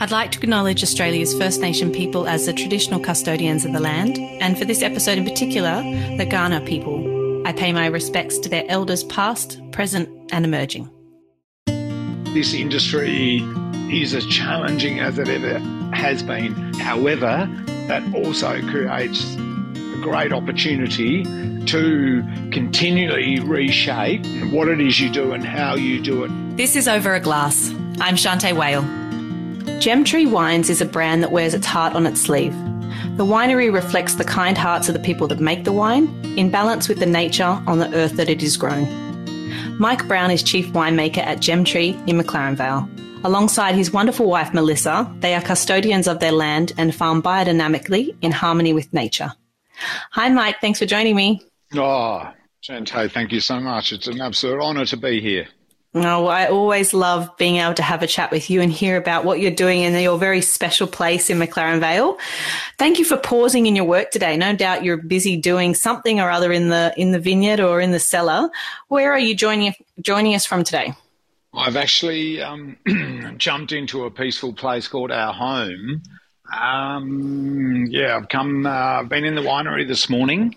I'd like to acknowledge Australia's First Nation people as the traditional custodians of the land, and for this episode in particular, the Kaurna people. I pay my respects to their elders past, present and emerging. This industry is as challenging as it ever has been. However, that also creates a great opportunity to continually reshape what it is you do and how you do it. This is Over a Glass. I'm Shante Whale. Gemtree Wines is a brand that wears its heart on its sleeve. The winery reflects the kind hearts of the people that make the wine, in balance with the nature on the earth that it is grown. Mike Brown is chief winemaker at Gemtree in McLaren Vale. Alongside his wonderful wife Melissa, they are custodians of their land and farm biodynamically in harmony with nature. Hi Mike, thanks for joining me. Oh, Shante, thank you so much. It's an absolute honour to be here. Oh, I always love being able to have a chat with you and hear about what you're doing in your very special place in McLaren Vale. Thank you for pausing in your work today. No doubt you're busy doing something or other in the vineyard or in the cellar. Where are you joining us from today? I've actually jumped into a peaceful place called our home. I've been in the winery this morning.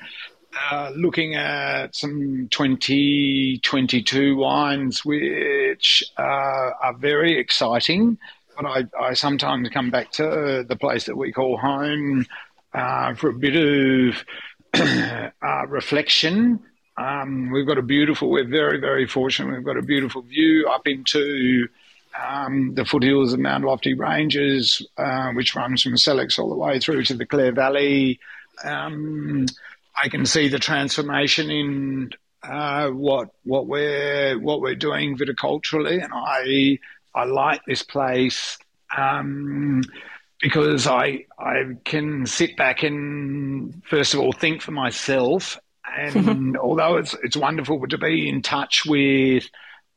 Looking at some 2022 wines, which are very exciting. But I sometimes come back to the place that we call home for a bit of reflection. We're very, very fortunate. We've got a beautiful view up into the foothills of Mount Lofty Ranges, which runs from Sellicks all the way through to the Clare Valley. I can see the transformation in what we're doing viticulturally, and I like this place because I can sit back and first of all think for myself, and although it's wonderful to be in touch with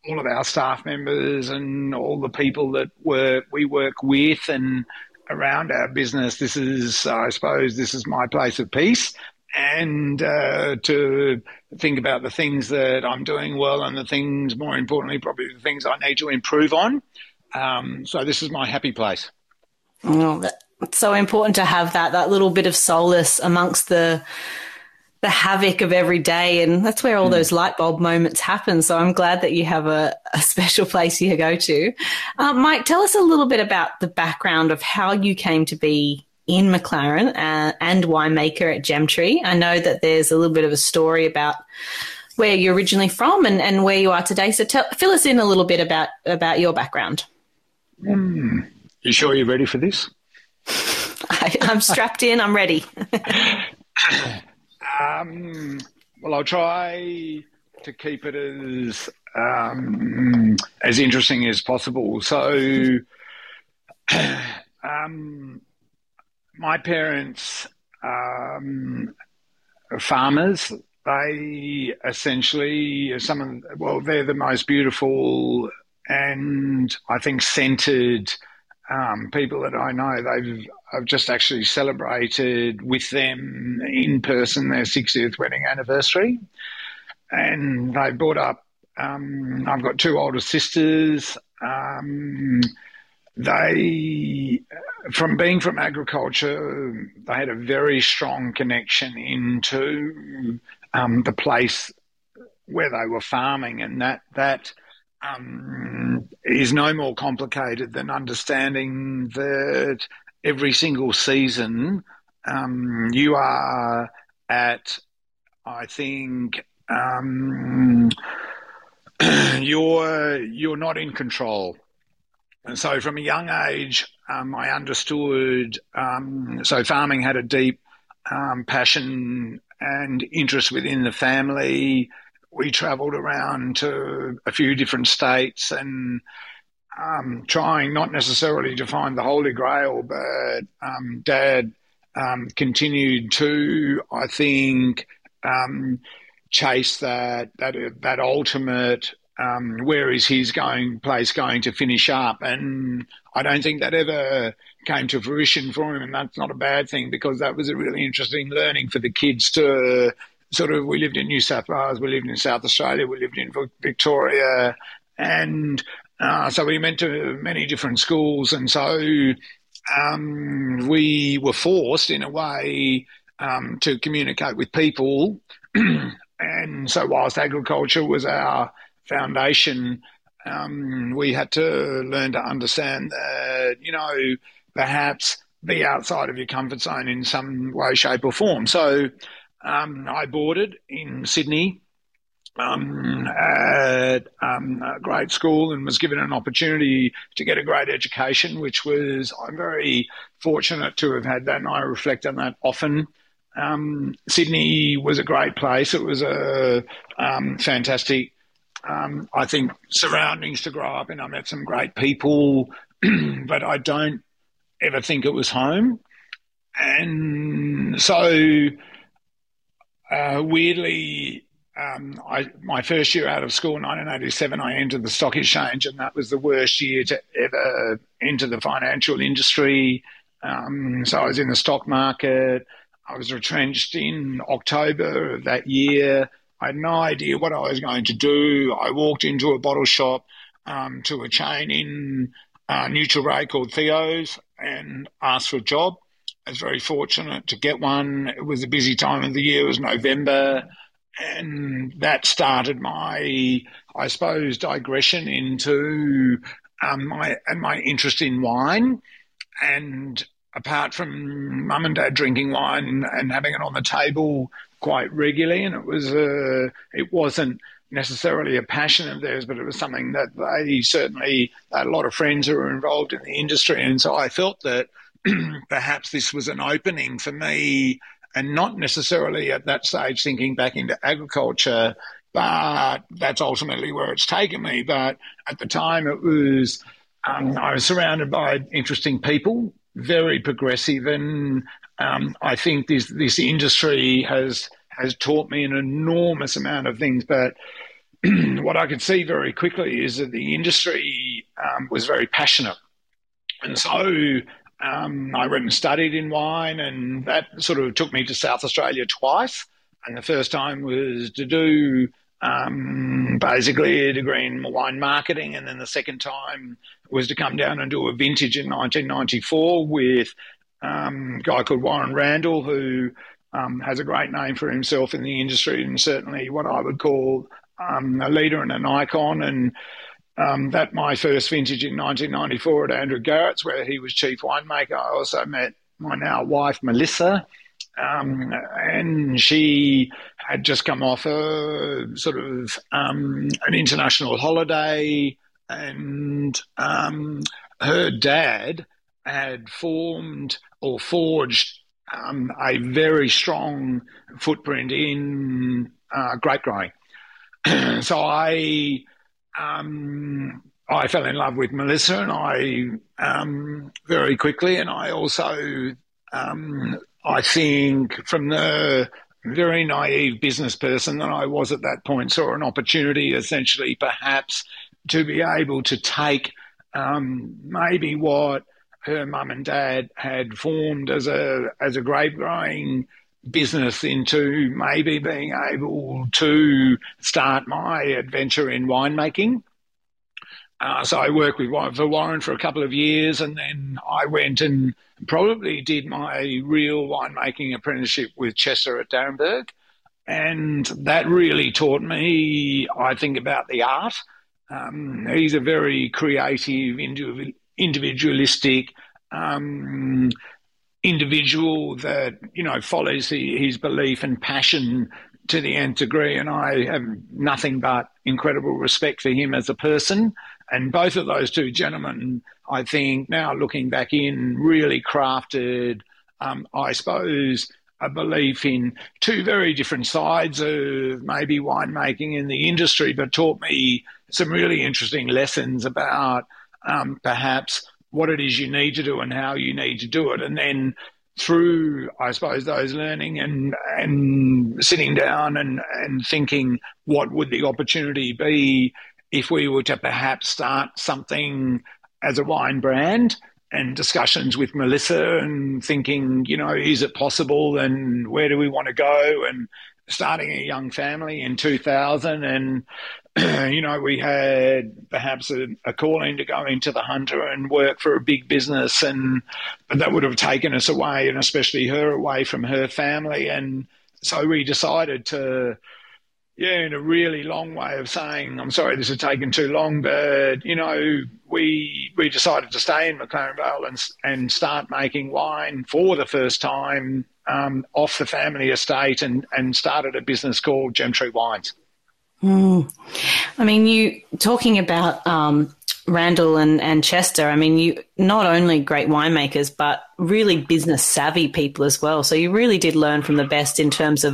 all of our staff members and all the people that we work with and around our business, this is my place of peace. And to think about the things that I'm doing well and the things, more importantly, probably the things I need to improve on. So this is my happy place. Oh, it's so important to have that little bit of solace amongst the havoc of every day, and that's where all those light bulb moments happen. So I'm glad that you have a special place you go to. Mike, tell us a little bit about the background of how you came to be in McLaren and winemaker at Gemtree. I know that there's a little bit of a story about where you're originally from and where you are today. So fill us in a little bit about your background. You sure you're ready for this? I'm strapped in. I'm ready. Well, I'll try to keep it as interesting as possible. So my parents are farmers. They essentially they're the most beautiful and I think scented people that I know. I've just actually celebrated with them in person their 60th wedding anniversary, and they brought up. I've got two older sisters. From agriculture, they had a very strong connection into the place where they were farming, and that is no more complicated than understanding that every single season you are at, I think, you're not in control. And so from a young age, I understood so farming had a deep passion and interest within the family. We travelled around to a few different states and trying not necessarily to find the Holy Grail, but Dad continued to, I think, chase that ultimate where is his place going to finish up? And I don't think that ever came to fruition for him, and that's not a bad thing because that was a really interesting learning for the kids to we lived in New South Wales, we lived in South Australia, we lived in Victoria, and So we went to many different schools, and so we were forced in a way to communicate with people. And so whilst agriculture was our foundation, we had to learn to understand that, you know, perhaps be outside of your comfort zone in some way, shape or form. So I boarded in Sydney at a great school and was given an opportunity to get a great education, which was, I'm very fortunate to have had that, and I reflect on that often. Sydney was a great place. It was a fantastic, I think, surroundings to grow up in. I met some great people, but I don't ever think it was home. And so weirdly, my first year out of school, 1987, I entered the stock exchange, and that was the worst year to ever enter the financial industry. So I was in the stock market. I was retrenched in October of that year. I had no idea what I was going to do. I walked into a bottle shop to a chain in Newcharray called Theo's and asked for a job. I was very fortunate to get one. It was a busy time of the year. It was November, and that started my, I suppose, digression into my interest in wine. And apart from mum and dad drinking wine and having it on the table quite regularly, and it wasn't necessarily a passion of theirs, but it was something that they certainly had a lot of friends who were involved in the industry. And so I felt that perhaps this was an opening for me, and not necessarily at that stage thinking back into agriculture, but that's ultimately where it's taken me. But at the time it was, I was surrounded by interesting people, very progressive, and I think this industry has taught me an enormous amount of things. But what I could see very quickly is that the industry was very passionate. And so I went and studied in wine, and that sort of took me to South Australia twice. And the first time was to do basically a degree in wine marketing, and then the second time was to come down and do a vintage in 1994 with a guy called Warren Randall, who has a great name for himself in the industry, and certainly what I would call a leader and an icon. And that my first vintage in 1994 at Andrew Garrett's, where he was chief winemaker. I also met my now wife, Melissa, and she had just come off a sort of an international holiday, and her dad had forged a very strong footprint in grape growing. So I fell in love with Melissa, and I very quickly, and I also I think from the very naive business person that I was at that point, saw an opportunity essentially perhaps to be able to take maybe what her mum and dad had formed as a grape growing business into maybe being able to start my adventure in winemaking. So I worked for Warren for a couple of years, and then I went and probably did my real winemaking apprenticeship with Chester at Darenberg. And that really taught me, I think, about the art. He's a very creative, individualistic individual that, you know, follows his belief and passion to the nth degree, and I have nothing but incredible respect for him as a person. And both of those two gentlemen, I think, now looking back in, really crafted, I suppose, a belief in two very different sides of maybe winemaking in the industry, but taught me some really interesting lessons about perhaps what it is you need to do and how you need to do it. And then through, I suppose, those learning and sitting down and thinking, what would the opportunity be if we were to perhaps start something as a wine brand, and discussions with Melissa and thinking, you know, is it possible, and where do we want to go, and starting a young family in 2000. And you know, we had perhaps a calling to go into the Hunter and work for a big business, and that would have taken us away, and especially her away from her family. And so we decided to, yeah, in a really long way of saying, I'm sorry this has taken too long, but, you know, we decided to stay in McLaren Vale and start making wine for the first time off the family estate, and started a business called Gemtree Wines. Mm. I mean, you talking about Randall and Chester, I mean, you not only great winemakers but really business savvy people as well. So you really did learn from the best in terms of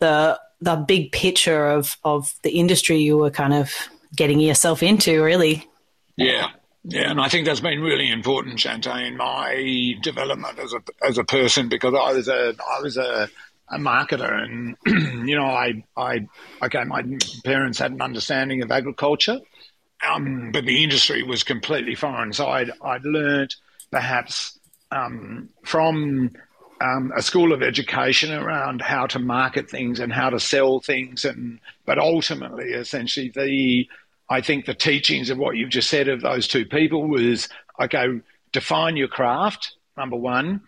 the big picture of the industry you were kind of getting yourself into, really. Yeah. Yeah, and I think that's been really important, Shante, in my development as a person, because I was a marketer, and you know, my parents had an understanding of agriculture, but the industry was completely foreign. So I'd learned perhaps from a school of education around how to market things and how to sell things, but ultimately, essentially, I think the teachings of what you've just said of those two people was, okay, define your craft, number one.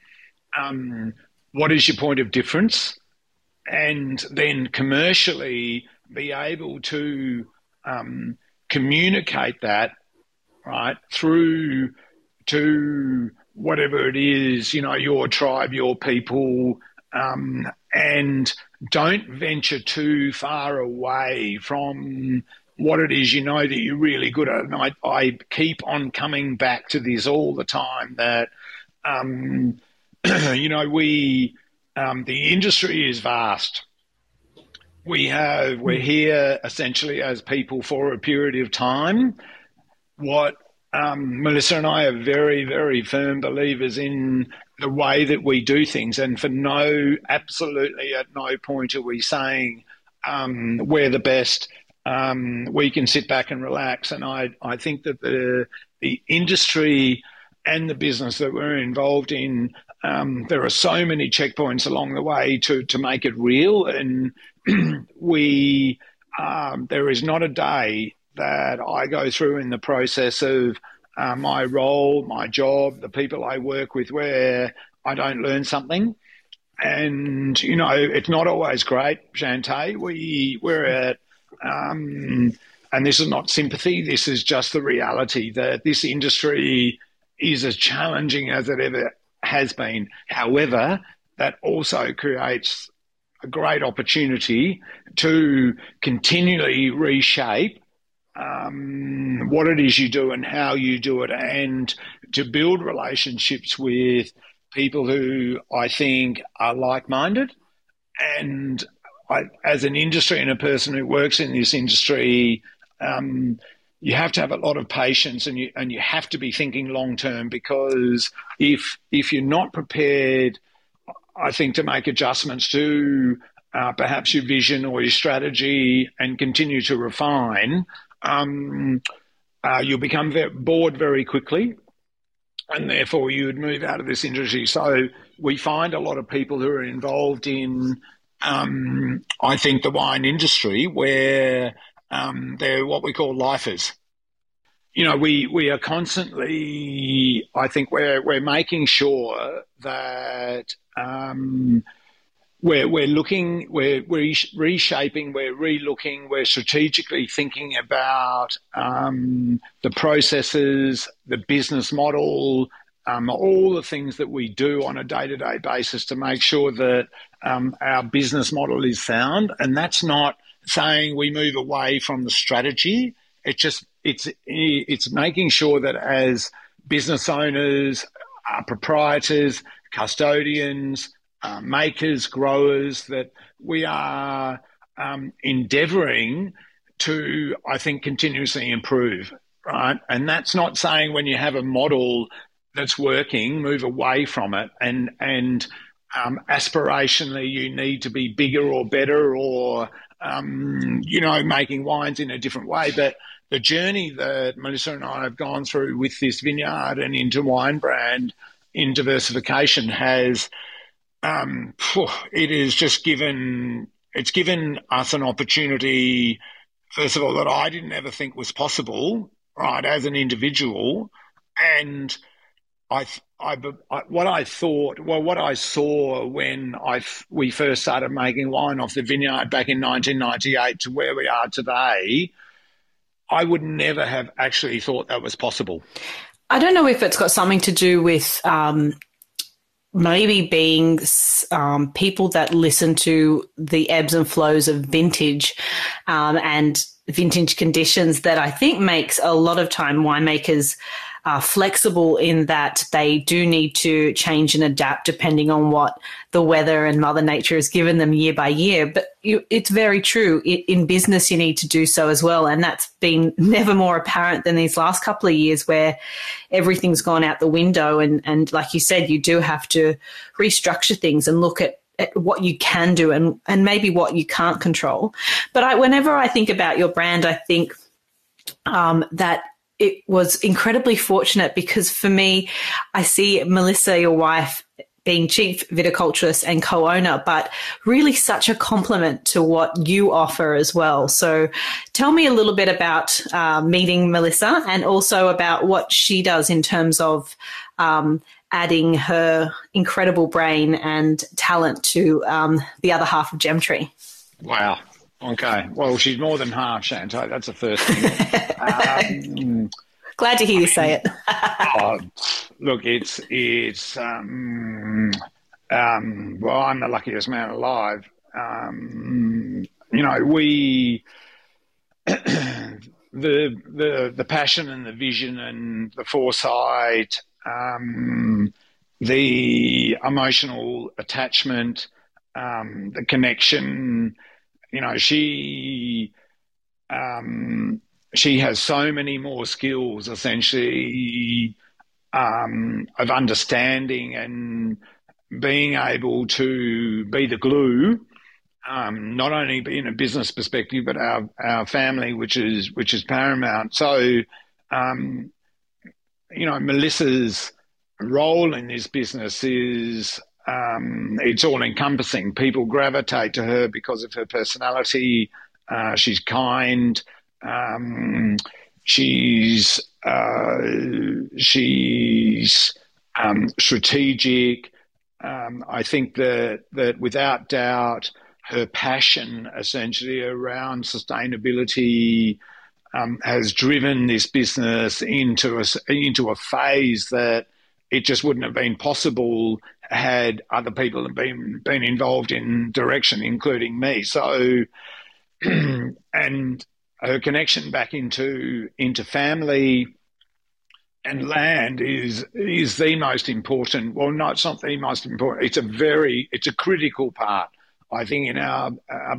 What is your point of difference? And then commercially be able to communicate that, right, through to whatever it is, you know, your tribe, your people, and don't venture too far away from what it is you know that you're really good at. And I keep on coming back to this all the time, that, you know, the industry is vast. We're here essentially as people for a period of time. What Melissa and I are very, very firm believers in the way that we do things, and absolutely at no point are we saying we're the best. We can sit back and relax. And I think that the industry and the business that we're involved in, there are so many checkpoints along the way to make it real. And there is not a day that I go through in the process of my role, my job, the people I work with, where I don't learn something. And, you know, it's not always great, Shante. We're at and this is not sympathy, this is just the reality that this industry is as challenging as it ever has been. However, that also creates a great opportunity to continually reshape what it is you do and how you do it, and to build relationships with people who I think are like-minded. And as an industry and a person who works in this industry, you have to have a lot of patience, and you have to be thinking long term, because if you're not prepared, I think, to make adjustments to perhaps your vision or your strategy and continue to refine, you'll become bored very quickly, and therefore you would move out of this industry. So we find a lot of people who are involved in I think the wine industry, where they're what we call lifers. You know, we are constantly, I think we're making sure that we're looking, we're reshaping, we're relooking, we're strategically thinking about the processes, the business model, all the things that we do on a day-to-day basis to make sure that our business model is sound. And that's not saying we move away from the strategy. It's making sure that as business owners, proprietors, custodians, makers, growers, that we are endeavouring to, I think, continuously improve, right? And that's not saying when you have a model that's working, move away from it, and aspirationally you need to be bigger or better, or, you know, making wines in a different way. But the journey that Melissa and I have gone through with this vineyard and into wine brand in diversification has, it has just given us an opportunity first of all, that I didn't ever think was possible, right, as an individual. And what I saw when we first started making wine off the vineyard back in 1998 to where we are today, I would never have actually thought that was possible. I don't know if it's got something to do with maybe being people that listen to the ebbs and flows of vintage and vintage conditions that I think makes a lot of time winemakers are flexible in that they do need to change and adapt depending on what the weather and Mother Nature has given them year by year. But it's very true. In business, you need to do so as well. And that's been never more apparent than these last couple of years where everything's gone out the window. And like you said, you do have to restructure things and look at what you can do and maybe what you can't control. But whenever I think about your brand, I think that it was incredibly fortunate because for me, I see Melissa, your wife, being chief viticulturist and co-owner, but really such a compliment to what you offer as well. So tell me a little bit about meeting Melissa and also about what she does in terms of adding her incredible brain and talent to the other half of Gemtree. Wow. Okay. Well, she's more than half, Shante. That's the first thing. Glad to hear you say it. Look, it's. Well, I'm the luckiest man alive. We the passion and the vision and the foresight, the emotional attachment, the connection. She has so many more skills, essentially, of understanding and being able to be the glue, not only in a business perspective, but our family, which is paramount. So, Melissa's role in this business is. It's all-encompassing. People gravitate to her because of her personality. She's kind. She's strategic. I think that without doubt, her passion essentially around sustainability has driven this business into a phase that it just wouldn't have been possible had other people been involved in direction, including me. So, and her connection back into family and land is the most important. Well, no, it's not the most important. It's a critical part, I think, in our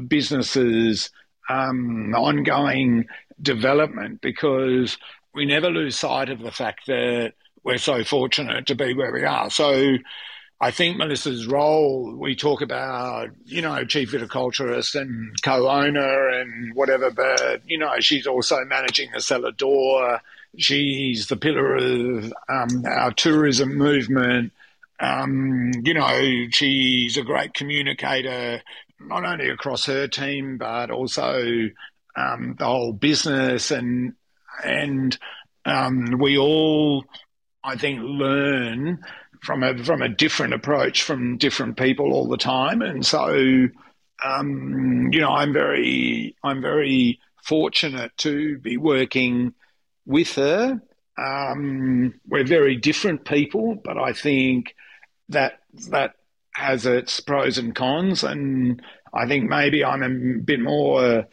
business's ongoing development, because we never lose sight of the fact that we're so fortunate to be where we are. So I think Melissa's role, we talk about, chief viticulturist and co-owner and whatever, but, she's also managing the cellar door. She's the pillar of our tourism movement. She's a great communicator, not only across her team, but also the whole business. And we all, I think, learn from a different approach from different people all the time, and so I'm very fortunate to be working with her. We're very different people, but I think that has its pros and cons, and I think maybe I'm a bit more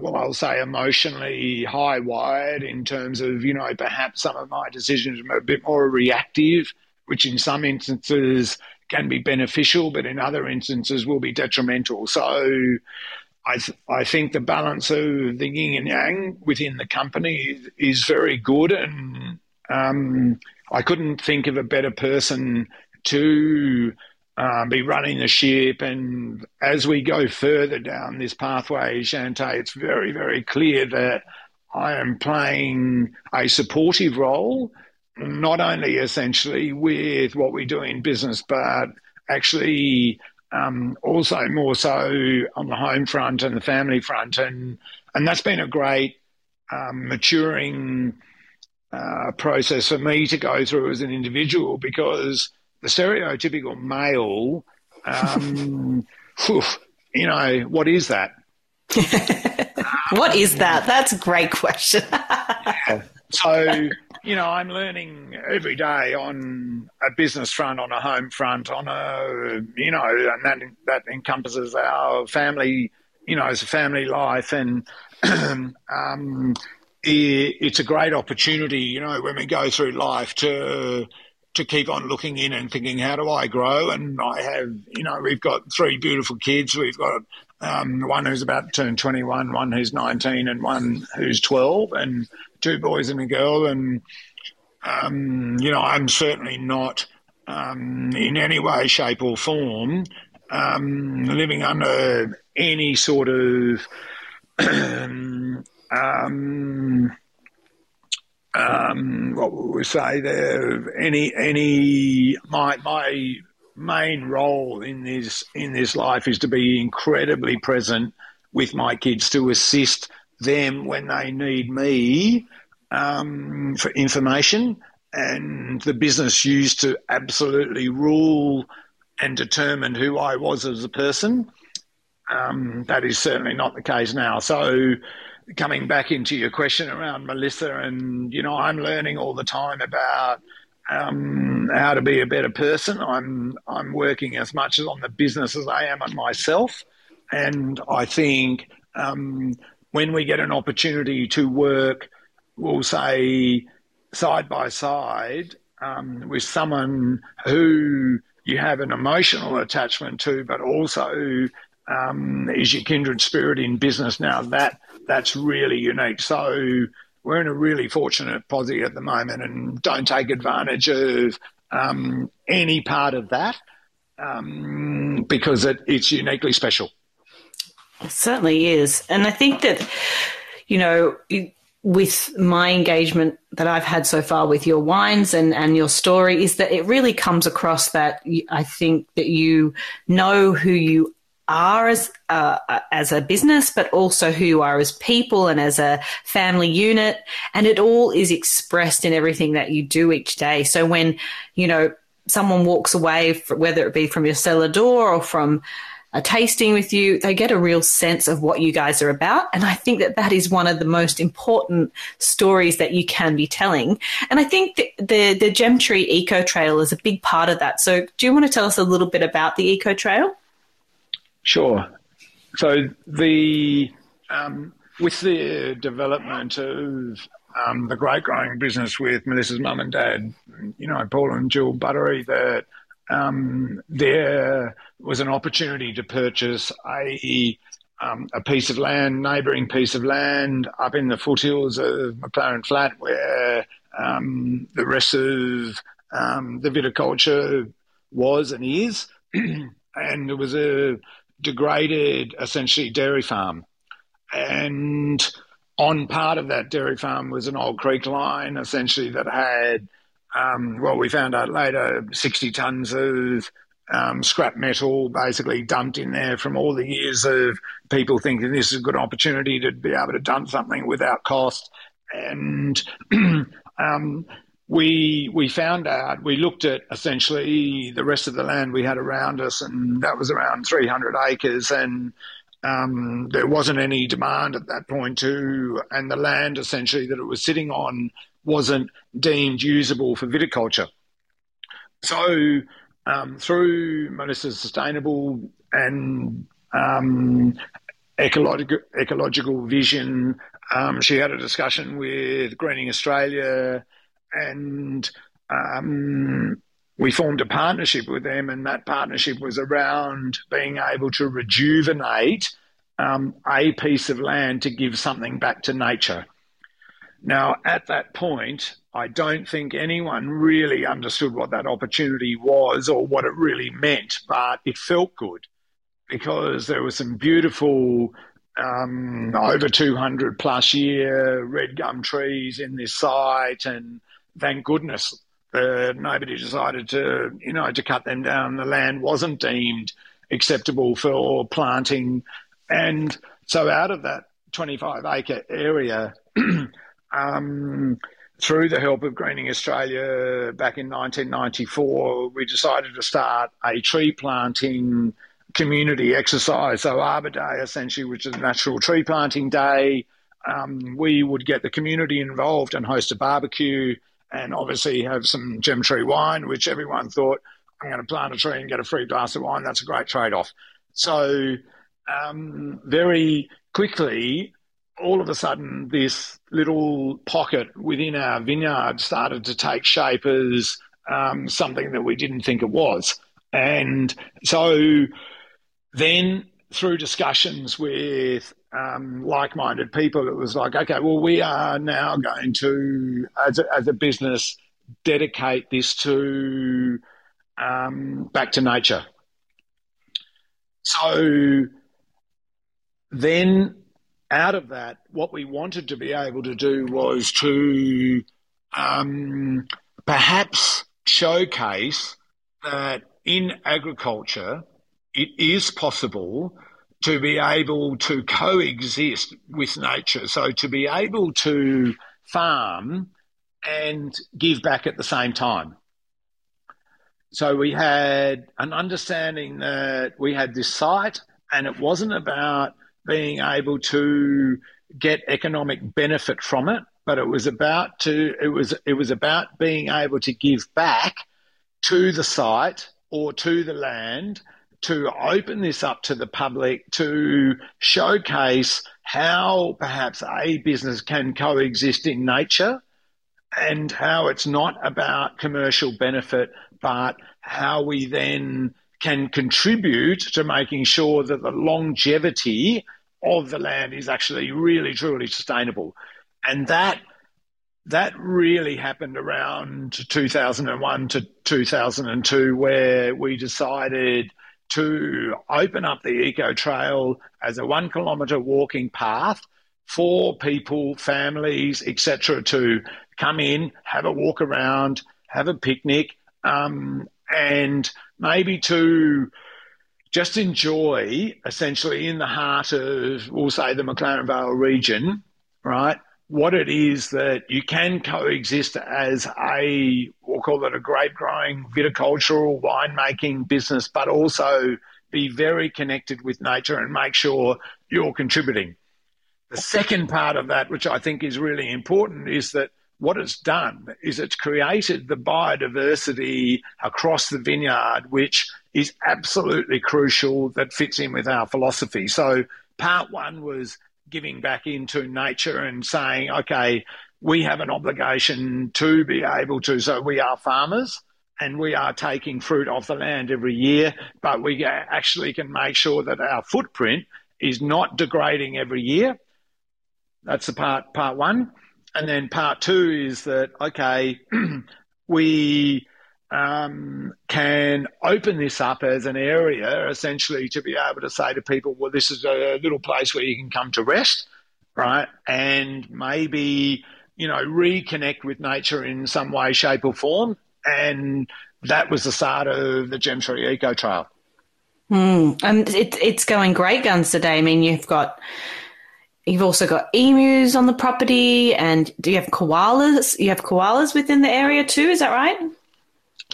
I'll say emotionally high-wired in terms of, perhaps some of my decisions are a bit more reactive, which in some instances can be beneficial, but in other instances will be detrimental. So I think the balance of the yin and yang within the company is very good, and I couldn't think of a better person to be running the ship. And as we go further down this pathway, Shante, it's very, very clear that I am playing a supportive role, not only essentially with what we do in business, but actually also more so on the home front and the family front. And that's been a great maturing process for me to go through as an individual, because the stereotypical male, you know, what is that? What is that? That's a great question. Yeah. So, you know, I'm learning every day on a business front, on a home front, on a, you know, and that encompasses our family, you know, as a family life. And it's a great opportunity, you know, when we go through life to keep on looking in and thinking, how do I grow? And I have, you know, we've got three beautiful kids. We've got one who's about to turn 21, one who's 19 and one who's 12, and two boys and a girl. And, you know, I'm certainly not in any way, shape or form living under any sort of what would we say there? My main role in this life is to be incredibly present with my kids, to assist them when they need me for information. And the business used to absolutely rule and determine who I was as a person. That is certainly not the case now. So coming back into your question around Melissa, and, you know, I'm learning all the time about how to be a better person. I'm working as much on the business as I am on myself. And I think when we get an opportunity to work, we'll say, side by side with someone who you have an emotional attachment to, but also is your kindred spirit in business. Now that's really unique. So we're in a really fortunate position at the moment, and don't take advantage of any part of that because it's uniquely special. It certainly is. And I think that, you know, with my engagement that I've had so far with your wines and your story, is that it really comes across that I think that you know who you are as a business, but also who you are as people and as a family unit. And it all is expressed in everything that you do each day. So when, you know, someone walks away, whether it be from your cellar door or from a tasting with you, they get a real sense of what you guys are about. And I think that that is one of the most important stories that you can be telling. And I think the Gemtree Eco Trail is a big part of that. So do you want to tell us a little bit about the Eco Trail? Sure. So with the development of the great growing business with Melissa's mum and dad, you know, Paul and Jewel Buttery, that there was an opportunity to purchase a piece of land, neighbouring piece of land up in the foothills of McLaren Flat, where the rest of the viticulture was and is, and it was a degraded, essentially, dairy farm. And on part of that dairy farm was an old creek line, essentially, that had, we found out later, 60 tonnes of scrap metal basically dumped in there from all the years of people thinking this is a good opportunity to be able to dump something without cost. And we found out, we looked at essentially the rest of the land we had around us, and that was around 300 acres, and there wasn't any demand at that point too, and the land essentially that it was sitting on wasn't deemed usable for viticulture. So through Melissa's sustainable and ecological vision, she had a discussion with Greening Australia, and we formed a partnership with them, and that partnership was around being able to rejuvenate a piece of land to give something back to nature. Now, at that point, I don't think anyone really understood what that opportunity was or what it really meant, but it felt good because there were some beautiful over 200 plus year red gum trees in this site, and thank goodness nobody decided to cut them down. The land wasn't deemed acceptable for planting. And so out of that 25-acre area, through the help of Greening Australia back in 1994, we decided to start a tree planting community exercise. So Arbor Day, essentially, which is a National Tree Planting Day, we would get the community involved and host a barbecue and obviously have some Gemtree wine, which everyone thought, I'm going to plant a tree and get a free glass of wine. That's a great trade-off. So very quickly, all of a sudden, this little pocket within our vineyard started to take shape as something that we didn't think it was. And so then through discussions with like-minded people, it was like, okay, well, we are now going to, as a business, dedicate this to back to nature. So then out of that, what we wanted to be able to do was to perhaps showcase that in agriculture it is possible to be able to coexist with nature, so to be able to farm and give back at the same time. So we had an understanding that we had this site and it wasn't about being able to get economic benefit from it, but it was about being able to give back to the site or to the land, to open this up to the public, to showcase how perhaps a business can coexist in nature and how it's not about commercial benefit, but how we then can contribute to making sure that the longevity of the land is actually really, truly sustainable. And that really happened around 2001 to 2002, where we decided to open up the Eco Trail as a 1 kilometre walking path for people, families, etc., to come in, have a walk around, have a picnic, and maybe to just enjoy, essentially, in the heart of, we'll say, the McLaren Vale region, right, what it is that you can coexist as a, we'll call it a grape-growing, viticultural, winemaking business, but also be very connected with nature and make sure you're contributing. The second part of that, which I think is really important, is that what it's done is it's created the biodiversity across the vineyard, which is absolutely crucial, that fits in with our philosophy. So part one was giving back into nature and saying, okay, we have an obligation to be able to, so we are farmers and we are taking fruit off the land every year, but we actually can make sure that our footprint is not degrading every year. That's the part one. And then part two is that, okay, we can open this up as an area, essentially, to be able to say to people, well, this is a little place where you can come to rest, right, and maybe, reconnect with nature in some way, shape or form. And that was the start of the Gemtree Eco Trail. And it's going great guns today. I mean, you've also got emus on the property, and do you have koalas? You have koalas within the area too, is that right?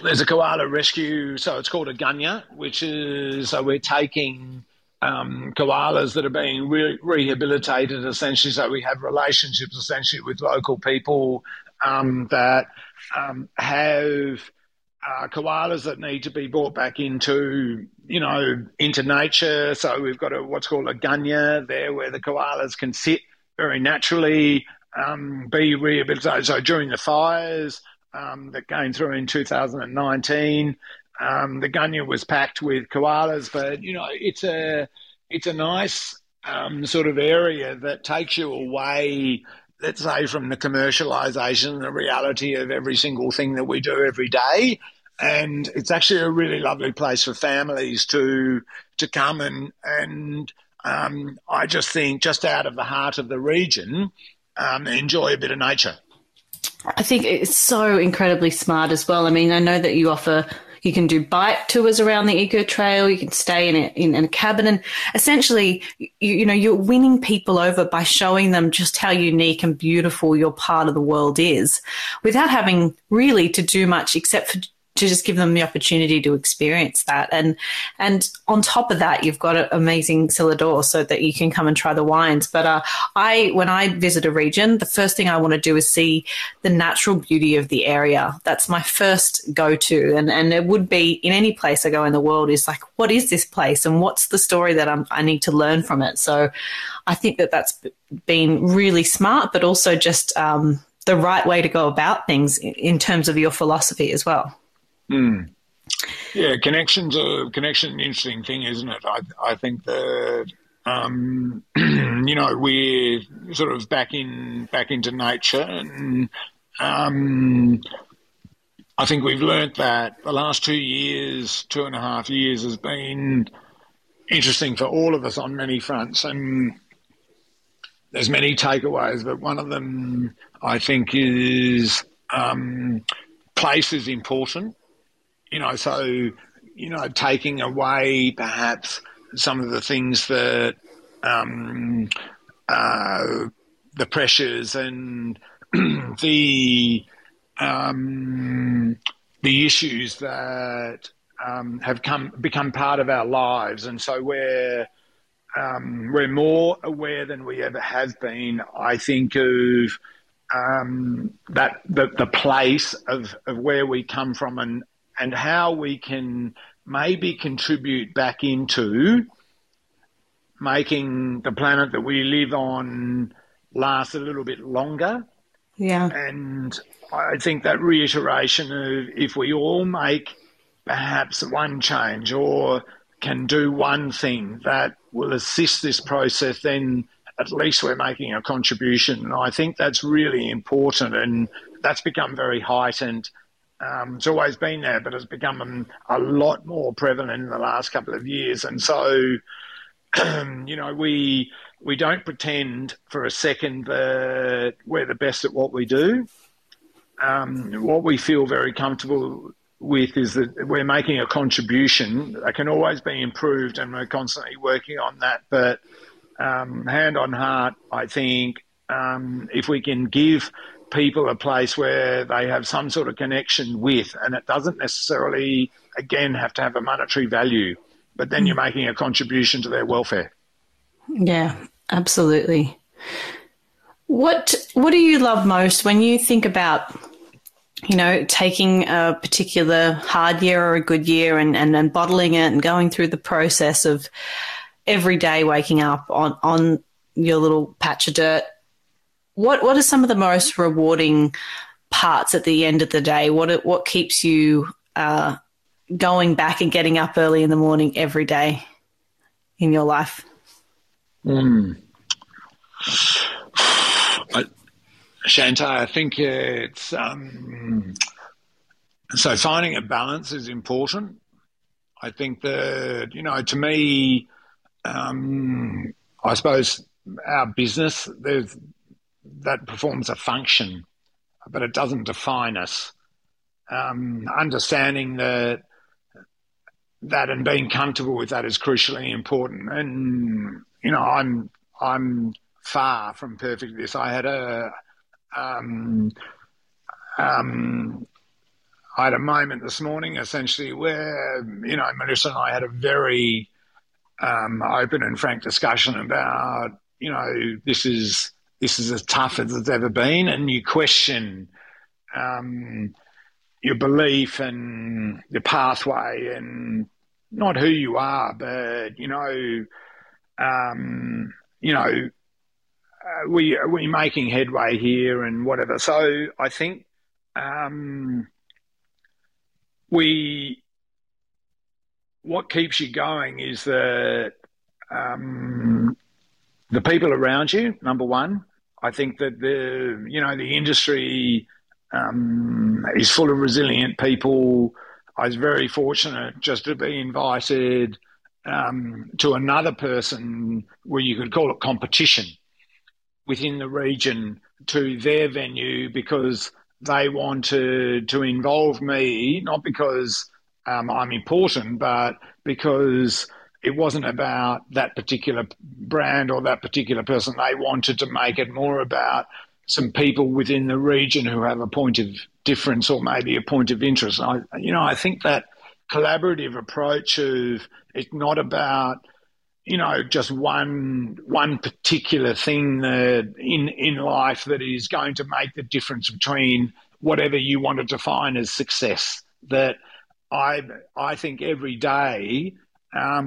There's a koala rescue, so it's called a gunya, which is, so we're taking koalas that are being rehabilitated, essentially. So we have relationships essentially with local people that have koalas that need to be brought back into nature. So we've got what's called a gunya there, where the koalas can sit very naturally, be rehabilitated. So during the fires that came through in 2019. The gunya was packed with koalas, but it's a nice sort of area that takes you away, let's say, from the commercialisation, the reality of every single thing that we do every day. And it's actually a really lovely place for families to come and I just think just out of the heart of the region, enjoy a bit of nature. I think it's so incredibly smart as well. I mean, I know that you offer You can do bike tours around the eco trail. You can stay in a cabin, and essentially, you're winning people over by showing them just how unique and beautiful your part of the world is, without having really to do much except for to just give them the opportunity to experience that. And on top of that, you've got an amazing cellar door so that you can come and try the wines. But when I visit a region, the first thing I want to do is see the natural beauty of the area. That's my first go-to. And it would be in any place I go in the world is like, what is this place? And what's the story that I need to learn from it? So I think that's been really smart, but also just the right way to go about things in terms of your philosophy as well. Mm. Yeah, connection is an interesting thing, isn't it? I think that we're sort of back into nature, and I think we've learnt that the last 2.5 years has been interesting for all of us on many fronts, and there's many takeaways, but one of them I think is place is important. Taking away perhaps some of the things that the pressures and the issues that have become part of our lives, and so we're more aware than we ever have been, I think, of that the place of where we come from and how we can maybe contribute back into making the planet that we live on last a little bit longer. Yeah. And I think that reiteration of if we all make perhaps one change or can do one thing that will assist this process, then at least we're making a contribution. And I think that's really important, and that's become very heightened. It's always been there, but it's become a lot more prevalent in the last couple of years. And so, we don't pretend for a second that we're the best at what we do. What we feel very comfortable with is that we're making a contribution that can always be improved, and we're constantly working on that. But hand on heart, I think if we can give people a place where they have some sort of connection with, and it doesn't necessarily, again, have to have a monetary value, but then you're making a contribution to their welfare. Yeah, absolutely. What do you love most when you think about, taking a particular hard year or a good year and bottling it and going through the process of every day waking up on your little patch of dirt? What are some of the most rewarding parts at the end of the day? What keeps you going back and getting up early in the morning every day in your life? Shante, I think it's so finding a balance is important. I think that, to me, I suppose our business, that performs a function, but it doesn't define us. Understanding that and being comfortable with that is crucially important. And I'm far from perfect at this. I had a moment this morning, essentially, where Melissa and I had a very open and frank discussion about this is as tough as it's ever been, and you question your belief and your pathway, and not who you are, but we're making headway here and whatever. So I think what keeps you going is that the people around you, number one. I think that the industry is full of resilient people. I was very fortunate just to be invited to another person where you could call it competition within the region to their venue because they wanted to involve me, not because I'm important, but because it wasn't about that particular brand or that particular person. They wanted to make it more about some people within the region who have a point of difference or maybe a point of interest. I think that collaborative approach of it's not about, just one particular thing that in life that is going to make the difference between whatever you want to define as success. That I think every day, as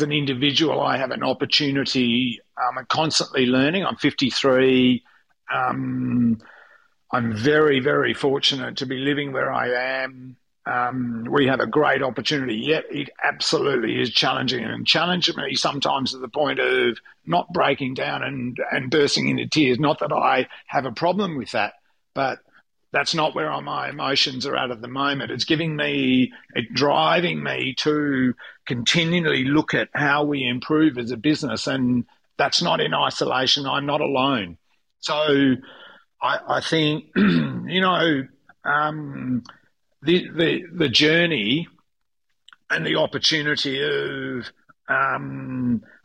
an individual, I have an opportunity. I'm constantly learning. I'm 53. I'm very, very fortunate to be living where I am. We have a great opportunity, yet it absolutely is challenging, and challenging me sometimes to the point of not breaking down and bursting into tears. Not that I have a problem with that, but that's not where my emotions are at the moment. It's driving me to continually look at how we improve as a business, and that's not in isolation. I'm not alone. So I think, the journey and the opportunity of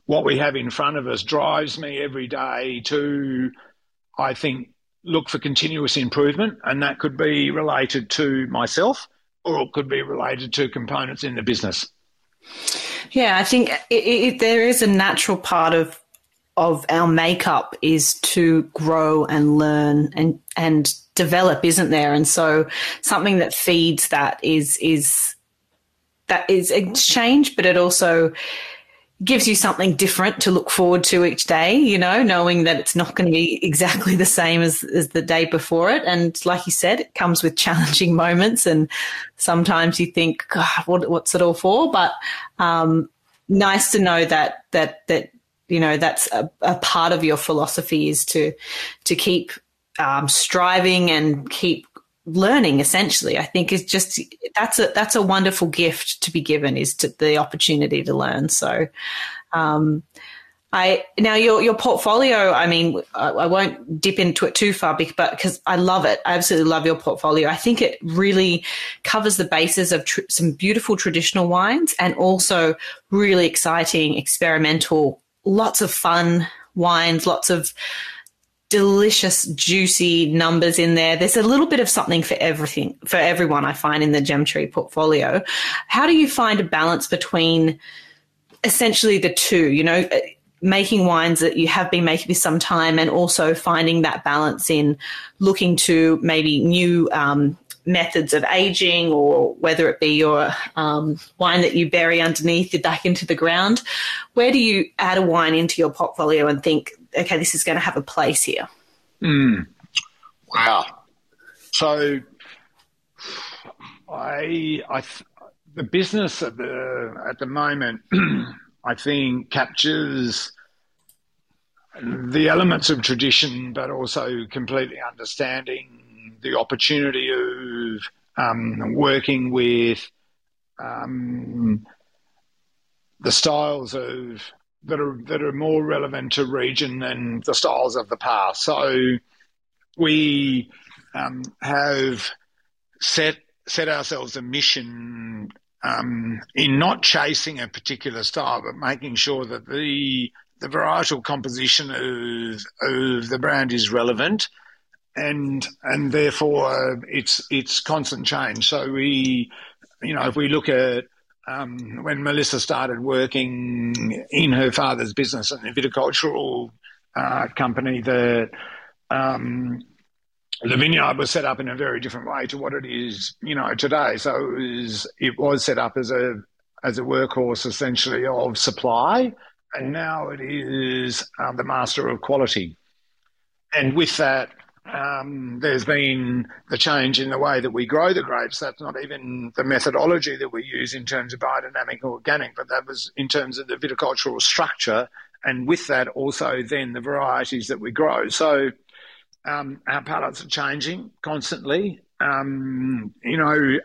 what we have in front of us drives me every day to, I think, look for continuous improvement, and that could be related to myself or it could be related to components in the business. Yeah, I think there is a natural part of our makeup is to grow and learn and develop, isn't there? And so something that feeds that is exchange, but it also gives you something different to look forward to each day, knowing that it's not going to be exactly the same as the day before it. And like you said, it comes with challenging moments, and sometimes you think, God, what's it all for? But nice to know that that's a part of your philosophy is to keep striving and keep learning, essentially. I think it's just that's a wonderful gift to be given, is the opportunity to learn. So your portfolio, I mean, I won't dip into it too far, but because I love it. I absolutely love your portfolio. I think it really covers the bases of some beautiful traditional wines, and also really exciting experimental, lots of fun wines, lots of delicious, juicy numbers in there. There's a little bit of something for everyone, I find, in the Gemtree portfolio. How do you find a balance between essentially the two, making wines that you have been making for some time, and also finding that balance in looking to maybe new methods of aging, or whether it be your wine that you bury underneath back into the ground? Where do you add a wine into your portfolio and think, okay, this is going to have a place here? Wow. So the business at the moment, I think, captures the elements of tradition, but also completely understanding the opportunity of working with the styles of that are more relevant to region than the styles of the past. So we have set ourselves a mission in not chasing a particular style, but making sure that the varietal composition of the brand is relevant, and therefore it's constant change. So we, if we look at when Melissa started working in her father's business in a viticultural company, the vineyard was set up in a very different way to what it is, today. So it was set up as a workhorse, essentially, of supply, and now it is the master of quality. And with that, there's been the change in the way that we grow the grapes. That's not even the methodology that we use in terms of biodynamic or organic, but that was in terms of the viticultural structure, and with that also then the varieties that we grow. So our palates are changing constantly. As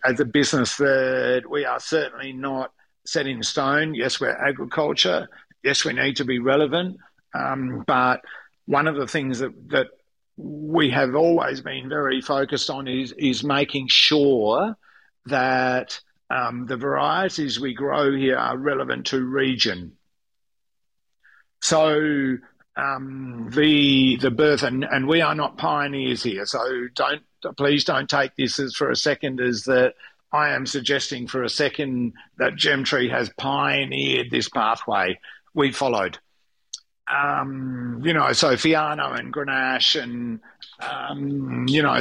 a business, that we are certainly not set in stone. Yes, we're agriculture. Yes, we need to be relevant. But one of the things that we have always been very focused on is making sure that the varieties we grow here are relevant to region. So the birth, and we are not pioneers here, so please don't take this as for a second as that I am suggesting for a second that Gemtree has pioneered this pathway. We followed. So Fiano and Grenache and,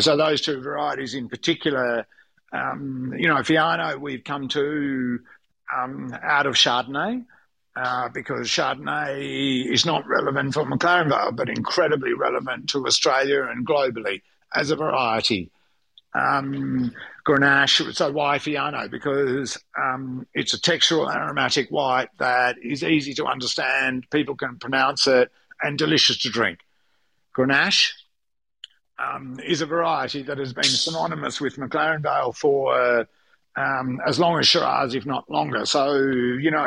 so those two varieties in particular, Fiano we've come to out of Chardonnay because Chardonnay is not relevant for McLaren Vale but incredibly relevant to Australia and globally as a variety. Grenache, so why Fiano? Because it's a textural aromatic white that is easy to understand, people can pronounce it, and delicious to drink. Grenache is a variety that has been synonymous with McLaren Vale for as long as Shiraz, if not longer. So,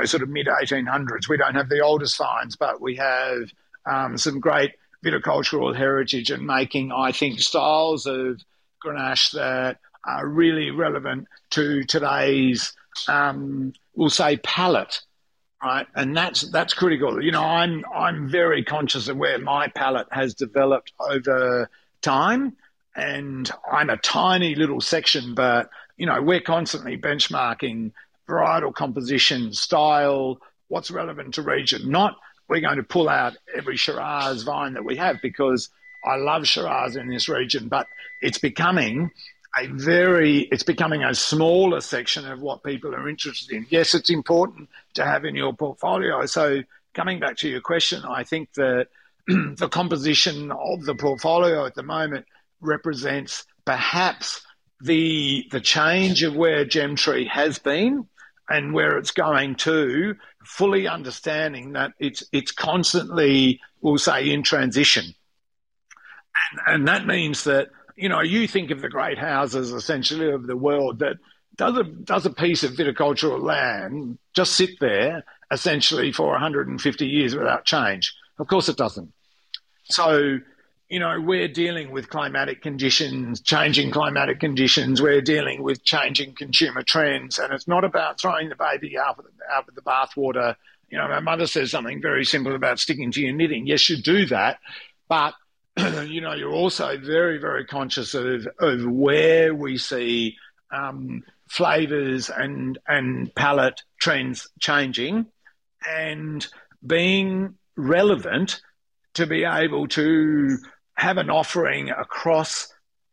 sort of mid-1800s. We don't have the oldest finds, but we have some great viticultural heritage and making, I think, styles of Grenache that are really relevant to today's, we'll say, palate, right? And that's critical. I'm very conscious of where my palate has developed over time, and I'm a tiny little section, but, we're constantly benchmarking varietal composition, style, what's relevant to region. Not we're going to pull out every Shiraz vine that we have because I love Shiraz in this region, but it's becoming a smaller section of what people are interested in. Yes, it's important to have in your portfolio. So coming back to your question, I think that the composition of the portfolio at the moment represents perhaps the change of where Gemtree has been and where it's going to, fully understanding that it's constantly, we'll say, in transition. And that means that, you think of the great houses essentially of the world that does a piece of viticultural land just sit there essentially for 150 years without change? Of course it doesn't. So, we're dealing with climatic conditions, changing climatic conditions. We're dealing with changing consumer trends. And it's not about throwing the baby out with the bathwater. My mother says something very simple about sticking to your knitting. Yes, you do that, but you're also very, very conscious of where we see flavours and palate trends changing and being relevant to be able to have an offering across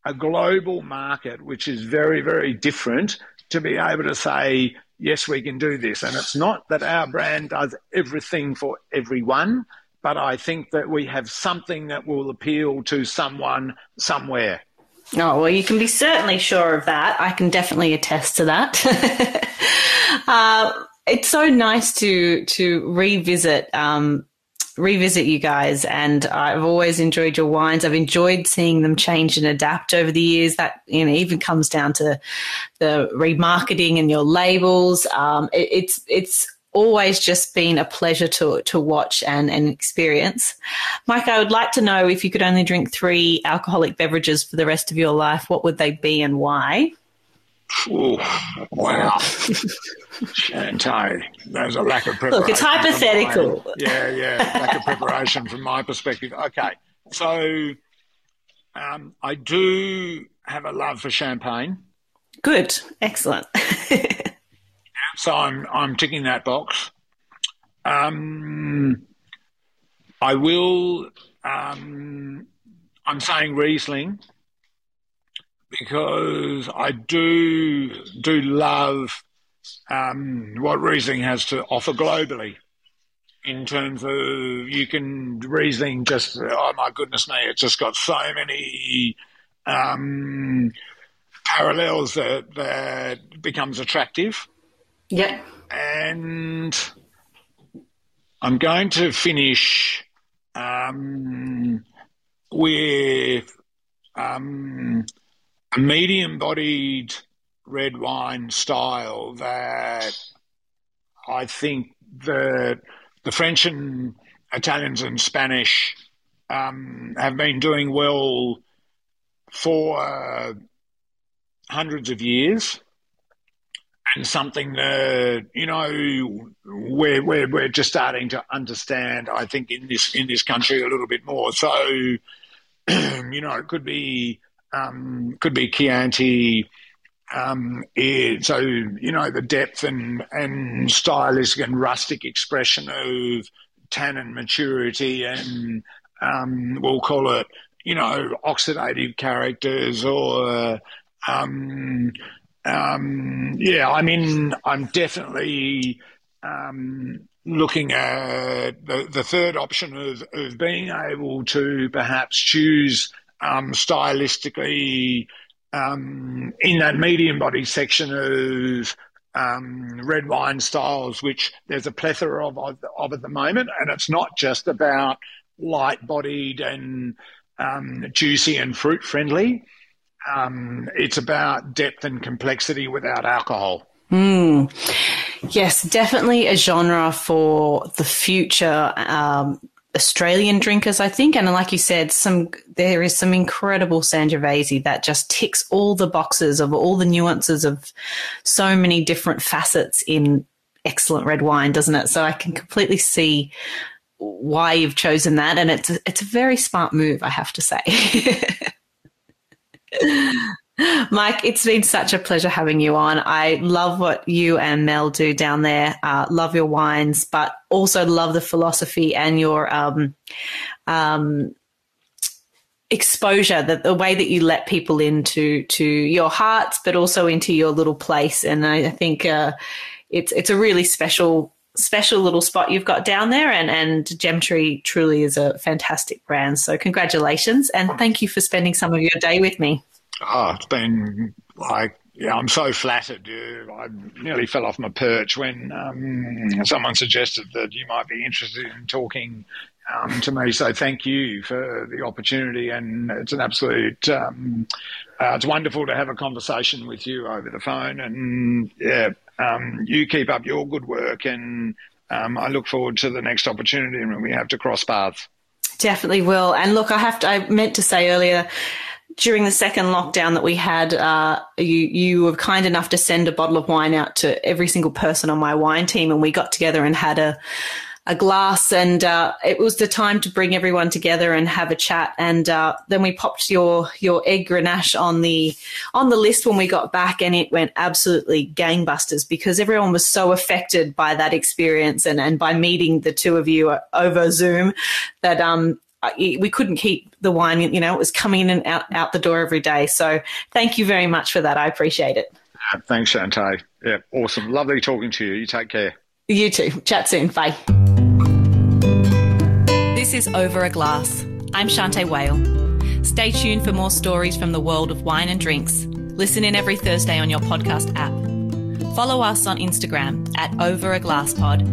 a global market, which is very, very different, to be able to say, yes, we can do this. And it's not that our brand does everything for everyone, but I think that we have something that will appeal to someone somewhere. Oh, well, you can be certainly sure of that. I can definitely attest to that. It's so nice to revisit you guys, and I've always enjoyed your wines. I've enjoyed seeing them change and adapt over the years. That even comes down to the remarketing and your labels. It's always just been a pleasure to watch and experience. Mike, I would like to know, if you could only drink 3 alcoholic beverages for the rest of your life, what would they be and why? Ooh, wow. Shante, there's a lack of preparation. Look, it's hypothetical. Lack of preparation from my perspective. Okay, so I do have a love for champagne. Good, excellent. So I'm ticking that box. I will. I'm saying Riesling because I do love what Riesling has to offer globally. In terms of Riesling just, oh my goodness me, it's just got so many parallels that becomes attractive. Yeah. And I'm going to finish with a medium-bodied red wine style that I think the French and Italians and Spanish have been doing well for hundreds of years. and something that, you know, we're just starting to understand, I think, in this country a little bit more. So, you know, it could be Chianti. So, you know, the depth and stylistic and rustic expression of tannin maturity and we'll call it, you know, oxidative characters or yeah, I mean, I'm definitely looking at the third option of being able to perhaps choose stylistically in that medium body section of red wine styles, which there's a plethora of at the moment. And it's not just about light-bodied and juicy and fruit-friendly. It's about depth and complexity without alcohol. Mm. Yes, definitely a genre for the future Australian drinkers, I think. And like you said, there is some incredible Sangiovese that just ticks all the boxes of all the nuances of so many different facets in excellent red wine, doesn't it? So I can completely see why you've chosen that. And it's a very smart move, I have to say. Mike, it's been such a pleasure having you on. I love what you and Mel do down there. Love your wines, but also love the philosophy and your exposure, the way that you let people into your hearts, but also into your little place. And I think it's a really special little spot you've got down there, and Gemtree truly is a fantastic brand. So congratulations, and thank you for spending some of your day with me. Oh, it's been like, yeah, I'm so flattered. I nearly fell off my perch when someone suggested that you might be interested in talking to me. So thank you for the opportunity, and it's an absolute it's wonderful to have a conversation with you over the phone. And yeah, you keep up your good work, and I look forward to the next opportunity when we have to cross paths. Definitely will. And look, I meant to say earlier, during the second lockdown that we had, you were kind enough to send a bottle of wine out to every single person on my wine team, and we got together and had a glass, and it was the time to bring everyone together and have a chat. And then we popped your egg Grenache on the list when we got back, and it went absolutely gangbusters because everyone was so affected by that experience and by meeting the two of you over Zoom that we couldn't keep the wine, you know, it was coming in and out the door every day. So thank you very much for that. I appreciate it. Thanks, Shante. Yeah, awesome. Lovely talking to you. You take care. You too. Chat soon. Bye. This is Over a Glass. I'm Shante Whale. Stay tuned for more stories from the world of wine and drinks. Listen in every Thursday on your podcast app. Follow us on Instagram at @OverAGlassPod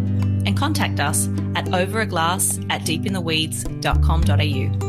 and contact us at overaglass@deepintheweeds.com.au.